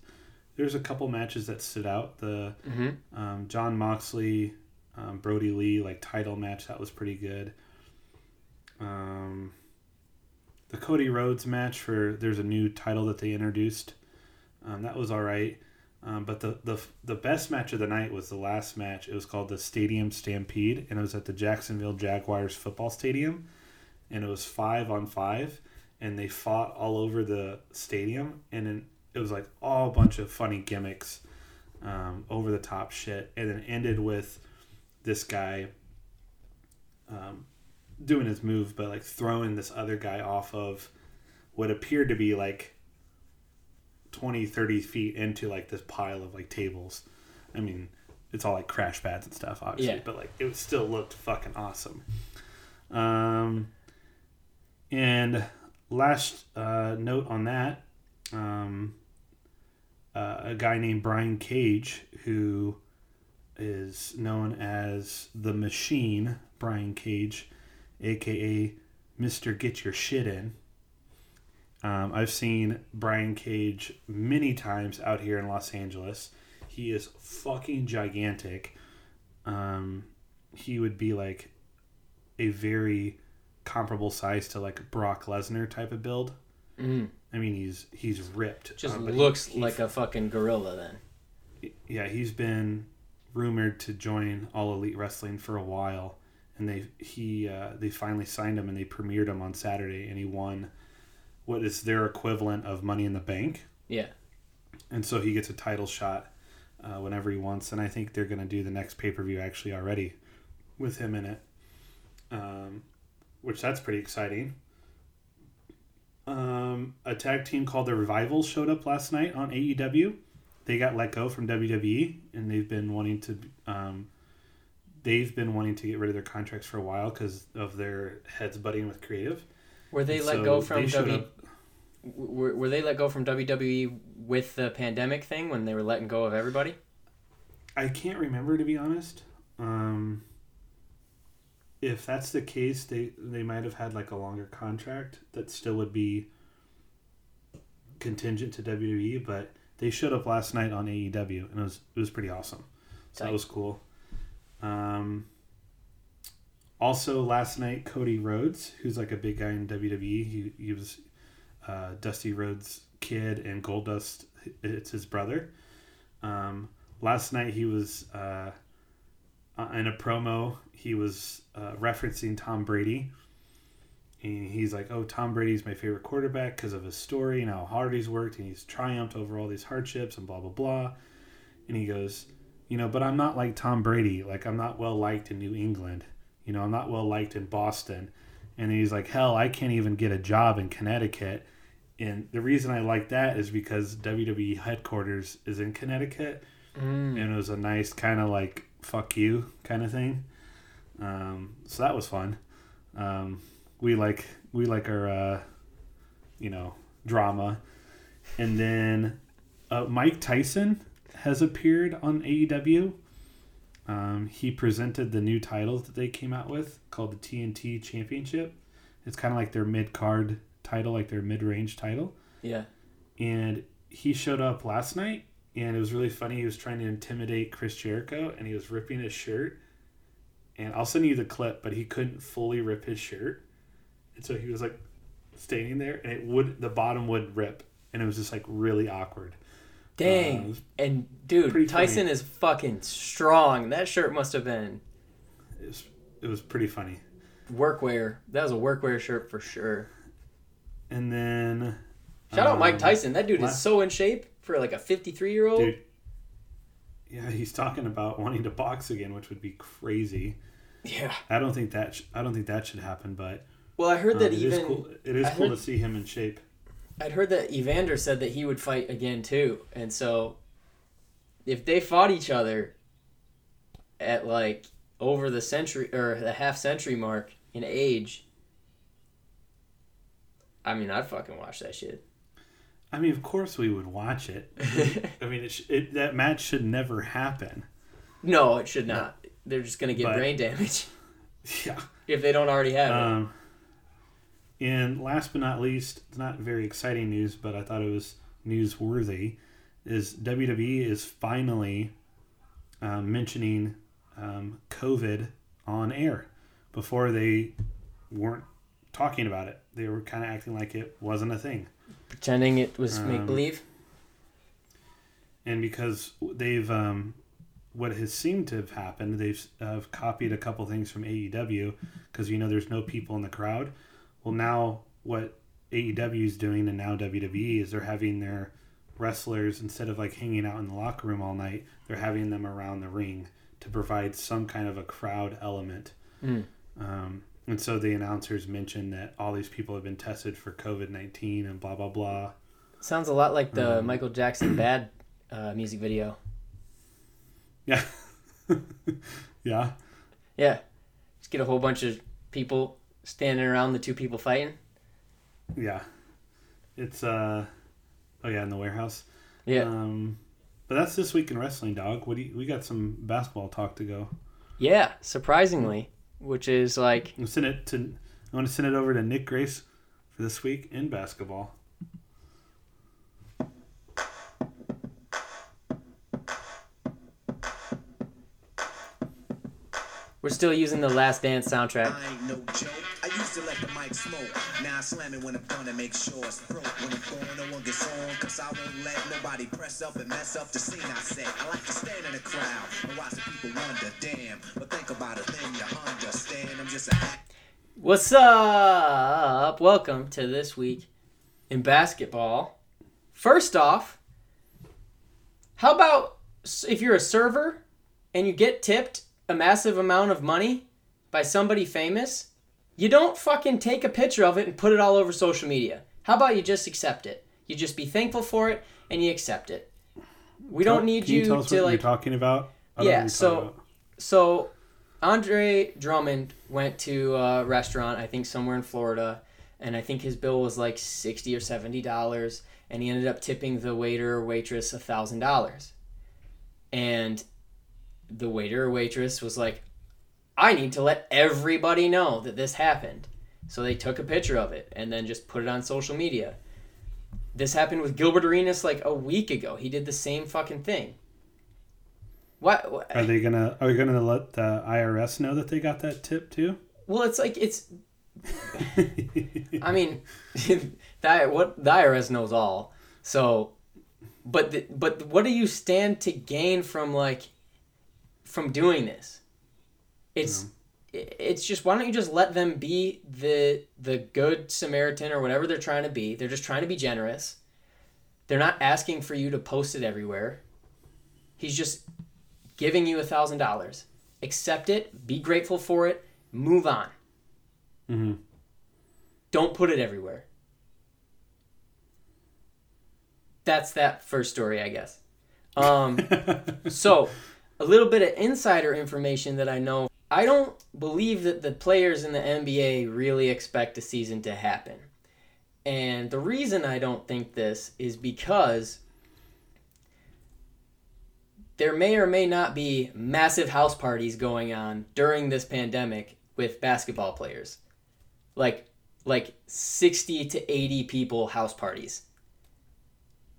There's a couple matches that stood out. The mm-hmm. um, John Moxley, um, Brody Lee, like title match, that was pretty good. Um... The Cody Rhodes match for there's a new title that they introduced, um, that was all right, um, but the, the the best match of the night was the last match. It was called the Stadium Stampede, and it was at the Jacksonville Jaguars football stadium, and it was five on five, and they fought all over the stadium, and then it was like all a bunch of funny gimmicks, um, over the top shit, and then ended with this guy. Um, doing his move, but like throwing this other guy off of what appeared to be like twenty, thirty feet into like this pile of like tables. I mean, it's all like crash pads and stuff, obviously, yeah. But like it still looked fucking awesome. Um, and last uh, note on that, um, uh, a guy named Brian Cage, who is known as The Machine, Brian Cage, A K A Mister Get Your Shit In. Um, I've seen Brian Cage many times out here in Los Angeles. He is fucking gigantic. Um, he would be like a very comparable size to like Brock Lesnar type of build. Mm. I mean, he's he's ripped. Just um, looks he, like a fucking gorilla then. Yeah, he's been rumored to join All Elite Wrestling for a while. And they he uh, they finally signed him, and they premiered him on Saturday, and he won what is their equivalent of Money in the Bank. Yeah. And so he gets a title shot uh, whenever he wants, and I think they're going to do the next pay-per-view actually already with him in it, um, which that's pretty exciting. Um, a tag team called The Revival showed up last night on A E W. They got let go from W W E, and they've been wanting to... Um, They've been wanting to get rid of their contracts for a while because of their heads butting with creative. Were they and let so go from they w- up... were, were they let go from W W E with the pandemic thing when they were letting go of everybody? I can't remember, to be honest. Um, if that's the case, they they might have had like a longer contract that still would be contingent to W W E, but they showed up last night on A E W, and it was it was pretty awesome. So Dang. That was cool. Um, also last night, Cody Rhodes, who's like a big guy in W W E, he, he was, uh, Dusty Rhodes' kid, and Goldust, it's his brother. Um, last night he was, uh, in a promo, he was, uh, referencing Tom Brady, and he's like, oh, Tom Brady's my favorite quarterback because of his story and how hard he's worked, and he's triumphed over all these hardships and blah, blah, blah. And he goes, you know, but I'm not like Tom Brady. Like, I'm not well-liked in New England. You know, I'm not well-liked in Boston. And then he's like, hell, I can't even get a job in Connecticut. And the reason I like that is because W W E headquarters is in Connecticut. Mm. And it was a nice kind of like, fuck you kind of thing. Um, so that was fun. Um, we like we like our, uh, you know, drama. And then uh, Mike Tyson has appeared on A E W. Um, he presented the new titles that they came out with, called the T N T Championship. It's kind of like their mid-card title, like their mid-range title. Yeah. And he showed up last night, And it was really funny. He was trying to intimidate Chris Jericho, and he was ripping his shirt. And I'll send you the clip, but he couldn't fully rip his shirt. And so he was, like, standing there, and it would the bottom would rip. And it was just, like, really awkward. Dang. Uh, and, dude, Tyson funny. is fucking strong. That shirt must have been... It was, it was pretty funny. Workwear. That was a workwear shirt for sure. And then... Shout um, out Mike Tyson. That dude last... is so in shape. For like a fifty-three-year-old? Dude. Yeah, he's talking about wanting to box again, which would be crazy. Yeah. I don't think that sh- I don't think that should happen, but Well, I heard um, that it even is cool. It is I cool heard, to see him in shape. I'd heard that Evander said that he would fight again too. And so if they fought each other at like over the century or the half century mark in age, I mean, I'd fucking watch that shit. I mean, of course we would watch it. I mean, it, sh- it that match should never happen. No, it should not. Yeah. They're just going to get but, brain damage. Yeah. If they don't already have um, it. And last but not least, it's not very exciting news, but I thought it was newsworthy, is W W E is finally uh, mentioning um, COVID on air. Before, they weren't talking about it. They were kind of acting like it wasn't a thing. Pretending it was um, make-believe. And because they've, um, what has seemed to have happened, they've uh, copied a couple things from A E W because, you know, there's no people in the crowd. Well, now what A E W is doing and now W W E is they're having their wrestlers, instead of like hanging out in the locker room all night, they're having them around the ring to provide some kind of a crowd element. Mm. Um And so the announcers mentioned that all these people have been tested for COVID nineteen and blah, blah, blah. Sounds a lot like the um, Michael Jackson Bad uh, music video. Yeah. yeah. Yeah. Just get a whole bunch of people standing around the two people fighting. Yeah. It's, uh, oh yeah, in the warehouse. Yeah. Um, but that's this week in wrestling, dog. What do you, we got some basketball talk to go. Yeah, surprisingly. Which is like I'm send it to I want to send it over to Nick Grace for this week in basketball. We're still using the Last Dance soundtrack. I ain't no joke. I used to let the mic smoke. Now I slam it when I'm done and make sure it's broke. When I'm going, no one gets on. Cause I won't let nobody press up and mess up the scene I set. I like to stand in the crowd and watch the people wonder, damn. But think about it, then you understand. I'm just a... What's up? Welcome to This Week in Basketball. First off, how about if you're a server and you get tipped a massive amount of money by somebody famous, you don't fucking take a picture of it and put it all over social media. How about you just accept it? You just be thankful for it and you accept it. We tell, don't need can you, you tell us to what like. You're talking about. I yeah. So, about. so Andre Drummond went to a restaurant, I think somewhere in Florida, and I think his bill was like sixty or seventy dollars, and he ended up tipping the waiter or waitress a thousand dollars, and the waiter or waitress was like, I need to let everybody know that this happened. So they took a picture of it and then just put it on social media. This happened with Gilbert Arenas like a week ago. He did the same fucking thing. What, what are they gonna are we gonna let the I R S know that they got that tip too? Well, it's like it's I mean that what the I R S knows all. So but the, but what do you stand to gain from like from doing this? It's yeah. it's just, why don't you just let them be the the good Samaritan or whatever they're trying to be? They're just trying to be generous. They're not asking for you to post it everywhere. He's just giving you a thousand dollars. Accept it, be grateful for it, move on. Mm-hmm. Don't put it everywhere. That's that first story, I guess. Um, so a little bit of insider information that I know. I don't believe that the players in the N B A really expect a season to happen. And the reason I don't think this is because there may or may not be massive house parties going on during this pandemic with basketball players. Like like sixty to eighty people house parties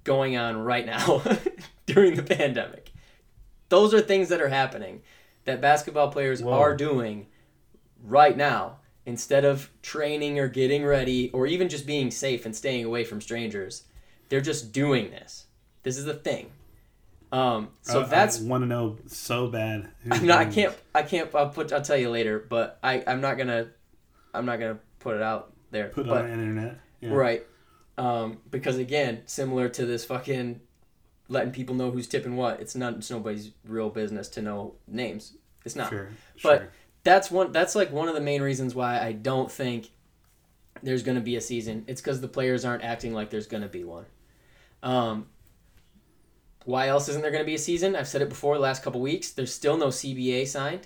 going on right now during the pandemic. Those are things that are happening that basketball players Whoa. are doing right now instead of training or getting ready or even just being safe and staying away from strangers. They're just doing this. This is the thing. Um, so uh, that's I want to know so bad. I'm not, I can't. I can't. I'll put. I'll tell you later. But I. I'm not gonna. I'm not gonna put it out there. Put it on the internet. Yeah. Right. Um, because again, similar to this fucking letting people know who's tipping what. It's not. It's nobody's real business to know names. It's not. Sure, but sure. that's one. That's like one of the main reasons why I don't think there's gonna be a season. It's because the players aren't acting like there's gonna be one. Um. Why else isn't there going to be a season? I've said it before the last couple weeks. There's still no C B A signed.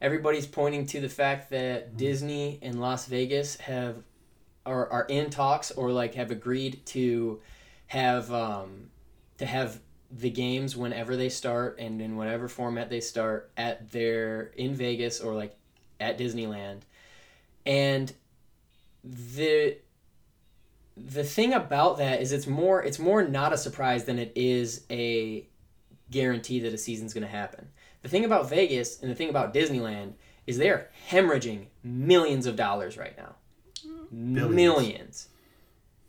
Everybody's pointing to the fact that mm-hmm. Disney and Las Vegas have are are in talks or like have agreed to have um, to have the games whenever they start and in whatever format they start at their in Vegas or like at Disneyland. And the The thing about that is it's more it's more not a surprise than it is a guarantee that a season's going to happen. The thing about Vegas and the thing about Disneyland is they're hemorrhaging millions of dollars right now. Billions. Millions.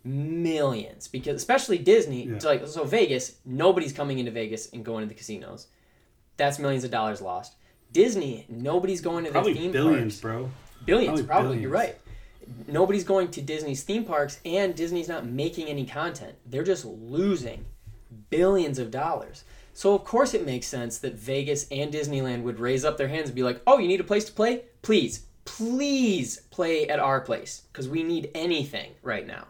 Millions. Because especially Disney, yeah. like so Vegas, nobody's coming into Vegas and going to the casinos. That's millions of dollars lost. Disney, nobody's going to probably the theme billions, parks. Bro. Billions, probably, probably billions. You're right. Nobody's going to Disney's theme parks, and Disney's not making any content. They're just losing billions of dollars. So, of course, it makes sense that Vegas and Disneyland would raise up their hands and be like, oh, you need a place to play? Please, please play at our place because we need anything right now.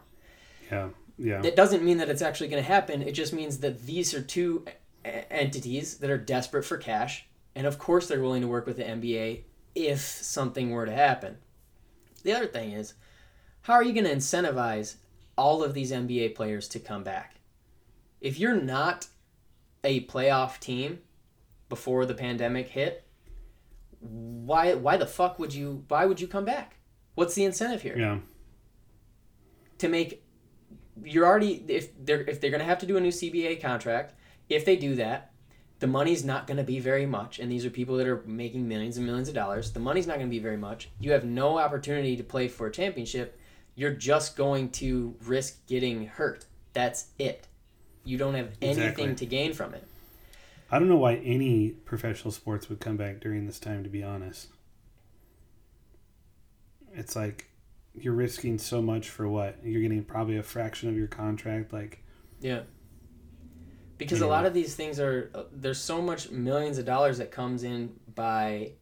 Yeah, yeah. That doesn't mean that it's actually going to happen. It just means that these are two entities that are desperate for cash, and, of course, they're willing to work with the N B A if something were to happen. The other thing is, how are you going to incentivize all of these N B A players to come back? If you're not a playoff team before the pandemic hit, why why the fuck would you why would you come back? What's the incentive here? Yeah. To make you're already if they're if they're going to have to do a new C B A contract, if they do that, the money's not going to be very much, and these are people that are making millions and millions of dollars. The money's not going to be very much. You have no opportunity to play for a championship. You're just going to risk getting hurt. That's it. You don't have anything exactly. to gain from it. I don't know why any professional sports would come back during this time, to be honest. It's like you're risking so much for what? You're getting probably a fraction of your contract. Like, yeah. Because a lot of these things are, there's so much millions of dollars that comes in by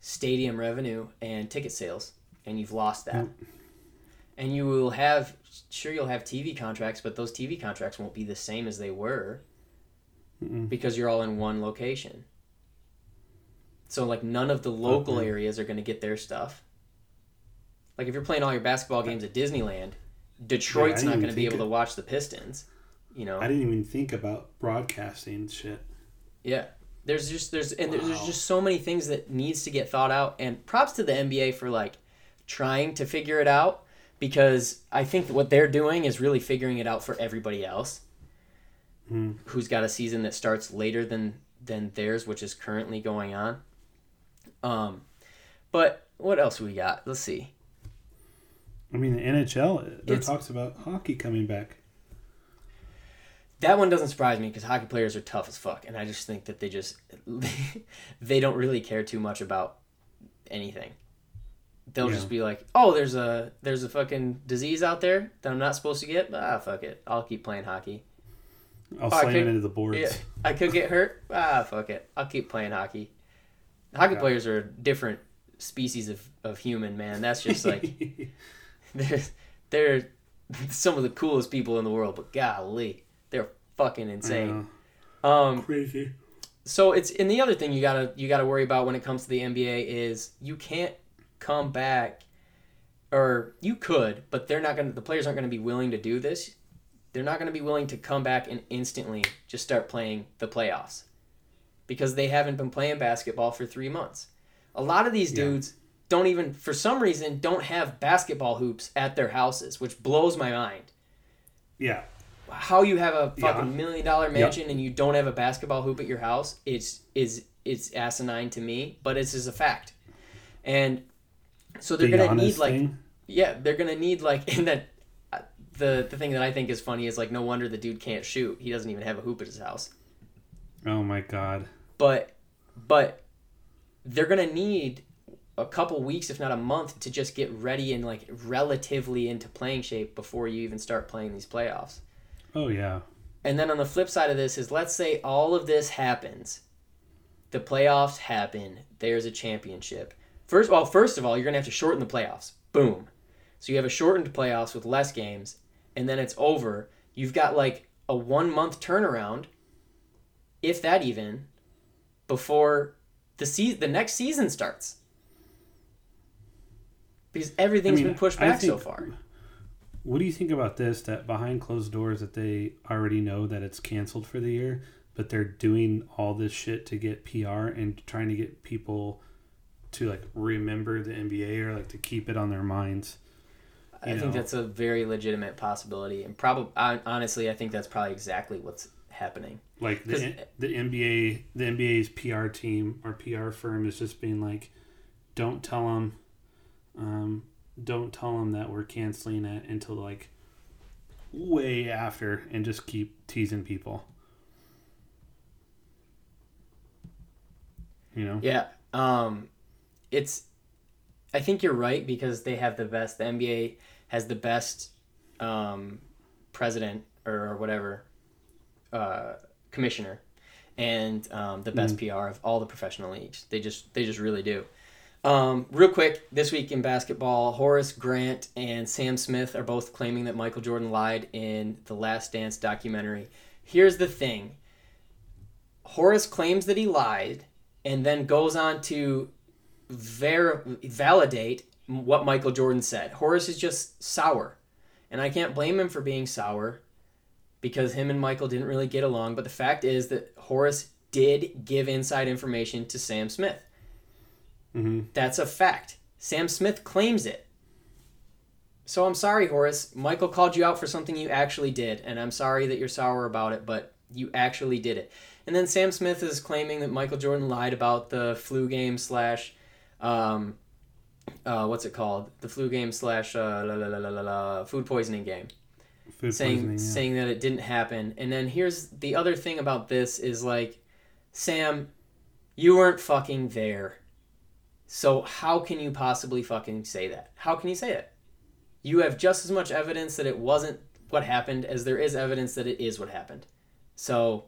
stadium revenue and ticket sales, and you've lost that. Mm. And you will have, sure you'll have T V contracts, but those T V contracts won't be the same as they were Mm-mm. because you're all in one location. So, like, none of the local okay. areas are going to get their stuff. Like, if you're playing all your basketball games at Disneyland, Detroit's yeah, not going to be able it. to watch the Pistons. You know, I didn't even think about broadcasting shit. Yeah, there's just there's and wow. there's just so many things that needs to get thought out. And props to the N B A for like trying to figure it out, because I think what they're doing is really figuring it out for everybody else mm. who's got a season that starts later than than theirs, which is currently going on. Um, but what else we got? Let's see. I mean, the N H L. There talks about hockey coming back. That one doesn't surprise me because hockey players are tough as fuck, and I just think that they just they don't really care too much about anything. They'll yeah. just be like, "Oh, there's a there's a fucking disease out there that I'm not supposed to get. Ah, fuck it, I'll keep playing hockey. I'll oh, slam could, it into the boards. Yeah, I could get hurt. Ah, fuck it, I'll keep playing hockey. Hockey yeah. players are a different species of, of human, man. That's just like they're they're some of the coolest people in the world, but golly." They're fucking insane. Um, Crazy. So it's and the other thing you gotta you gotta worry about when it comes to the N B A is you can't come back, or you could, but they're not gonna. The players aren't gonna be willing to do this. They're not gonna be willing to come back and instantly just start playing the playoffs, because they haven't been playing basketball for three months. A lot of these yeah. dudes don't even, for some reason, don't have basketball hoops at their houses, which blows my mind. Yeah. how you have a fucking yeah. million dollar mansion yep. and you don't have a basketball hoop at your house it's is it's asinine to me, but it's is a fact. And so they're the gonna need like thing. yeah they're gonna need like and that the the thing that I think is funny is like no wonder the dude can't shoot. He doesn't even have a hoop at his house. Oh my god. But but they're gonna need a couple weeks, if not a month, to just get ready and like relatively into playing shape before you even start playing these playoffs. Oh yeah. And then on the flip side of this is, let's say all of this happens, the playoffs happen, there's a championship. First of all, first of all, you're gonna have to shorten the playoffs. Boom. So you have a shortened playoffs with less games, and then it's over. You've got like a one month turnaround, if that even, before the se- the next season starts. Because everything's I mean, been pushed back think, so far. What do you think about this, that behind closed doors that they already know that it's canceled for the year, but they're doing all this shit to get P R and trying to get people to like remember the N B A or like to keep it on their minds? You I know? think that's a very legitimate possibility. And probably, honestly, I think that's probably exactly what's happening. Like the, the N B A, the N B A's P R team or P R firm is just being like, don't tell them. Um, don't tell them that we're canceling it until like way after, and just keep teasing people. You know? Yeah. Um, it's, I think you're right, because they have the best, the N B A has the best, um, president or whatever, uh, commissioner, and, um, the best mm. P R of all the professional leagues. They just, they just really do. Um, real quick, this week in basketball, Horace Grant and Sam Smith are both claiming that Michael Jordan lied in the Last Dance documentary. Here's the thing. Horace claims that he lied and then goes on to ver- validate what Michael Jordan said. Horace is just sour, and I can't blame him for being sour, because him and Michael didn't really get along. But the fact is that Horace did give inside information to Sam Smith. Mm-hmm. That's a fact. Sam Smith claims it. So I'm sorry, Horace. Michael called you out for something you actually did, and I'm sorry that you're sour about it, but you actually did it. And then Sam Smith is claiming that Michael Jordan lied about the flu game slash, um, uh, what's it called? The flu game slash uh, la, la, la, la, la, la, food poisoning game. Food saying, poisoning, yeah. Saying that it didn't happen. And then here's the other thing about this is like, Sam, you weren't fucking there. So how can you possibly fucking say that? How can you say it? You have just as much evidence that it wasn't what happened as there is evidence that it is what happened. So,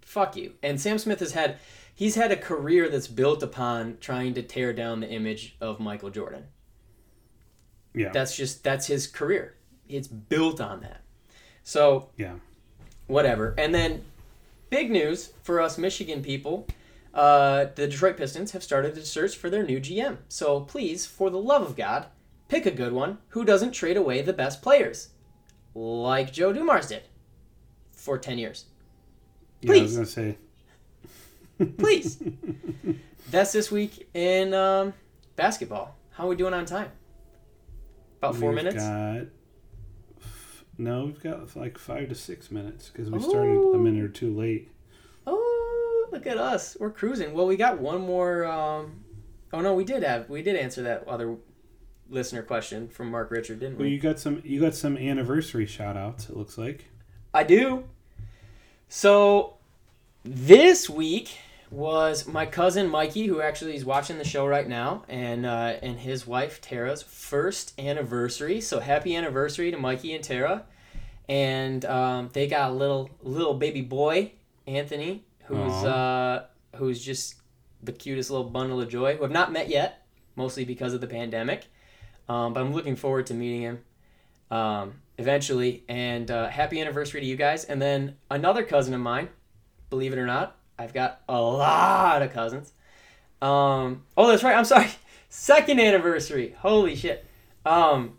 fuck you. And Sam Smith has had, he's had a career that's built upon trying to tear down the image of Michael Jordan. Yeah. That's just, that's his career. It's built on that. So, yeah. Whatever. And then, big news for us Michigan people. Uh, the Detroit Pistons have started a search for their new G M. So please, for the love of God, pick a good one who doesn't trade away the best players, like Joe Dumars did for ten years. Please. Yeah, I was going to say. Please. That's this week in um, basketball. How are we doing on time? About four we've minutes? Got, no, we've got like five to six minutes because we oh. started a minute or two late. Look at us. We're cruising. Well, we got one more. Um... Oh, no, we did have. We did answer that other listener question from Mark Richard, didn't we? Well, you got some You got some anniversary shout-outs, it looks like. I do. So this week was my cousin Mikey, who actually is watching the show right now, and uh, and his wife Tara's first anniversary. So happy anniversary to Mikey and Tara. And um, they got a little little baby boy, Anthony, who's uh, who's just the cutest little bundle of joy, who I've not met yet, mostly because of the pandemic. Um, but I'm looking forward to meeting him um, eventually. And uh, happy anniversary to you guys. And then another cousin of mine, believe it or not, I've got a lot of cousins. Um, oh, that's right. I'm sorry. Second anniversary. Holy shit. Um,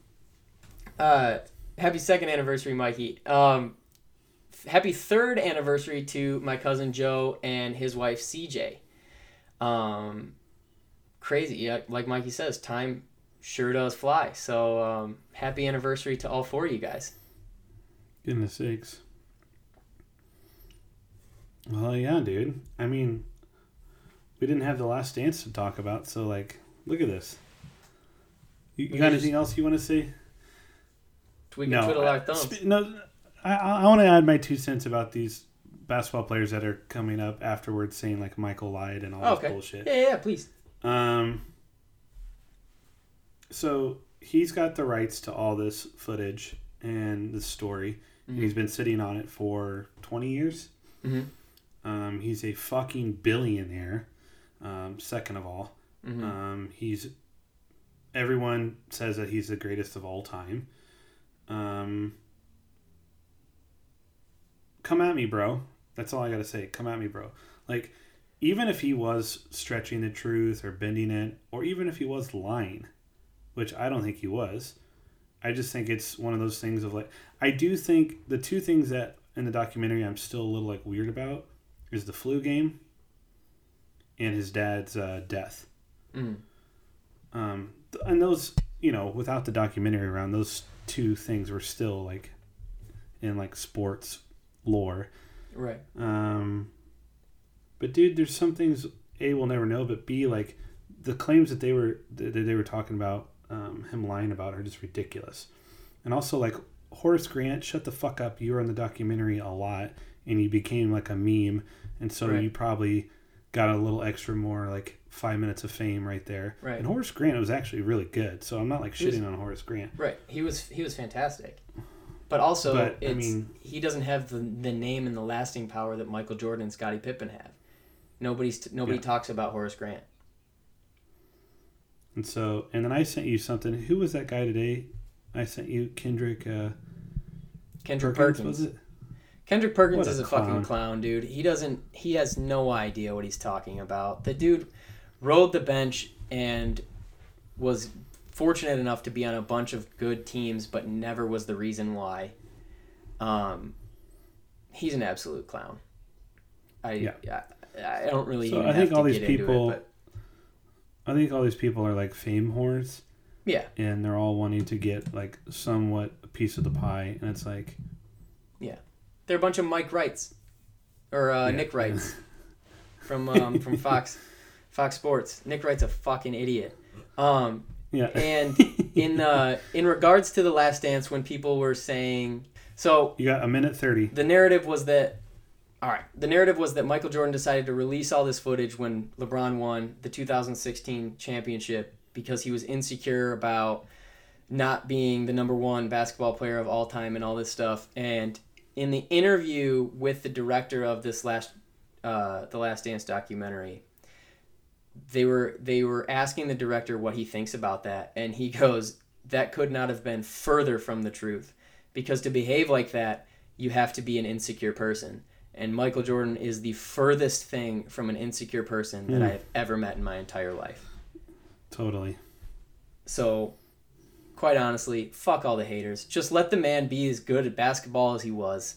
uh, happy second anniversary, Mikey. Um Happy third anniversary to my cousin Joe and his wife C J. Um, crazy. Yeah, like Mikey says, time sure does fly. So um, happy anniversary to all four of you guys. Goodness sakes. Well, yeah, dude. I mean, we didn't have The Last Dance to talk about, so, like, look at this. You, you got anything else you want to say? We can no, twiddle our thumbs. Sp- no, I, I want to add my two cents about these basketball players that are coming up afterwards saying, like, Michael lied and all oh, this okay. bullshit. Yeah, yeah, please. Um. So, he's got the rights to all this footage and this story, mm-hmm. and he's been sitting on it for twenty years. Mm-hmm. Um, he's a fucking billionaire, um, second of all. Mm-hmm. Um, he's everyone says that he's the greatest of all time. Um, come at me, bro. That's all I gotta say. Come at me, bro. Like, even if he was stretching the truth or bending it, or even if he was lying, which I don't think he was, I just think it's one of those things of, like, I do think the two things that in the documentary I'm still a little, like, weird about is the flu game and his dad's uh, death. Mm. Um, and those, you know, without the documentary around, those two things were still, like, in, like, sports lore. Right. Um, but, dude, there's some things, A, we'll never know, but B, like, the claims that they were that they were talking about um, him lying about are just ridiculous. And also, like, Horace Grant, shut the fuck up. You were in the documentary a lot, and you became, like, a meme, and so right. you probably got a little extra more, like, five minutes of fame right there. Right. And Horace Grant was actually really good, so I'm not, like, he shitting was, on Horace Grant. Right. He was he was fantastic. But also, but, it's, I mean, he doesn't have the, the name and the lasting power that Michael Jordan and Scottie Pippen have. Nobody's Nobody yeah. talks about Horace Grant. And so, and then I sent you something. Who was that guy today? I sent you Kendrick. Uh, Kendrick Perkins, Perkins. Was it? Kendrick Perkins a is a clown. fucking clown, dude. He doesn't. He has no idea what he's talking about. The dude rode the bench and was fortunate enough to be on a bunch of good teams, but never was the reason why. Um, he's an absolute clown. I yeah. I, I don't really. So even I think have all to these people. It, I think all these people are, like, fame whores. Yeah. And they're all wanting to get, like, somewhat a piece of the pie. And it's like... Yeah. They're a bunch of Mike Wrights. Or uh, yeah. Nick Wrights. from um, from Fox Fox Sports. Nick Wright's a fucking idiot. Um, yeah. And in uh, in regards to The Last Dance, when people were saying... So... You got a minute thirty. The narrative was that... All right. The narrative was that Michael Jordan decided to release all this footage when LeBron won the two thousand sixteen championship because he was insecure about not being the number one basketball player of all time and all this stuff. And in the interview with the director of this last, uh, The Last Dance documentary, they were they were asking the director what he thinks about that, and he goes, "That could not have been further from the truth, because to behave like that, you have to be an insecure person." And Michael Jordan is the furthest thing from an insecure person that mm. I have ever met in my entire life. Totally. So, quite honestly, fuck all the haters. Just let the man be as good at basketball as he was.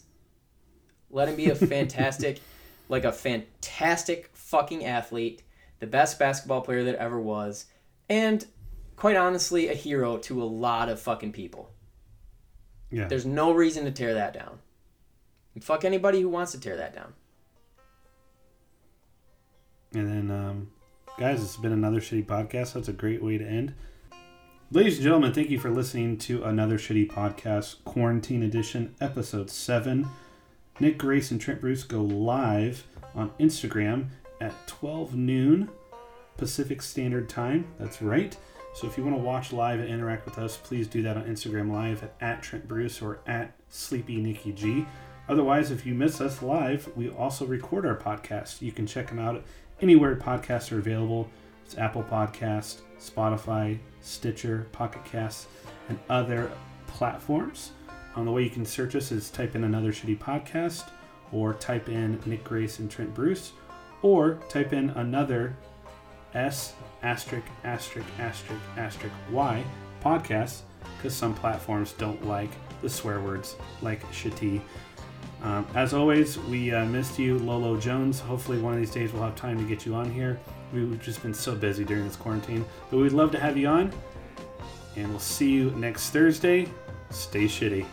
Let him be a fantastic, like a fantastic fucking athlete, the best basketball player that ever was, and quite honestly, a hero to a lot of fucking people. Yeah. There's no reason to tear that down. And fuck anybody who wants to tear that down. And then, um, guys, it's been another shitty podcast. That's a great way to end. Ladies and gentlemen, thank you for listening to another shitty podcast, Quarantine Edition, Episode seven. Nick Grace and Trent Bruce go live on Instagram at twelve noon Pacific Standard Time. That's right. So if you want to watch live and interact with us, please do that on Instagram Live at, at Trent Bruce or at Sleepy Nikki G. Otherwise, if you miss us live, we also record our podcast. You can check them out anywhere podcasts are available. It's Apple Podcasts, Spotify, Stitcher, Pocket Casts, and other platforms. Um, the way you can search us is type in Another Shitty Podcast, or type in Nick Grace and Trent Bruce, or type in Another S asterisk asterisk asterisk asterisk Y Podcast, because some platforms don't like the swear words like shitty. Um, as always, we uh, missed you, Lolo Jones. Hopefully one of these days we'll have time to get you on here. We've just been so busy during this quarantine. But we'd love to have you on. And we'll see you next Thursday. Stay shitty.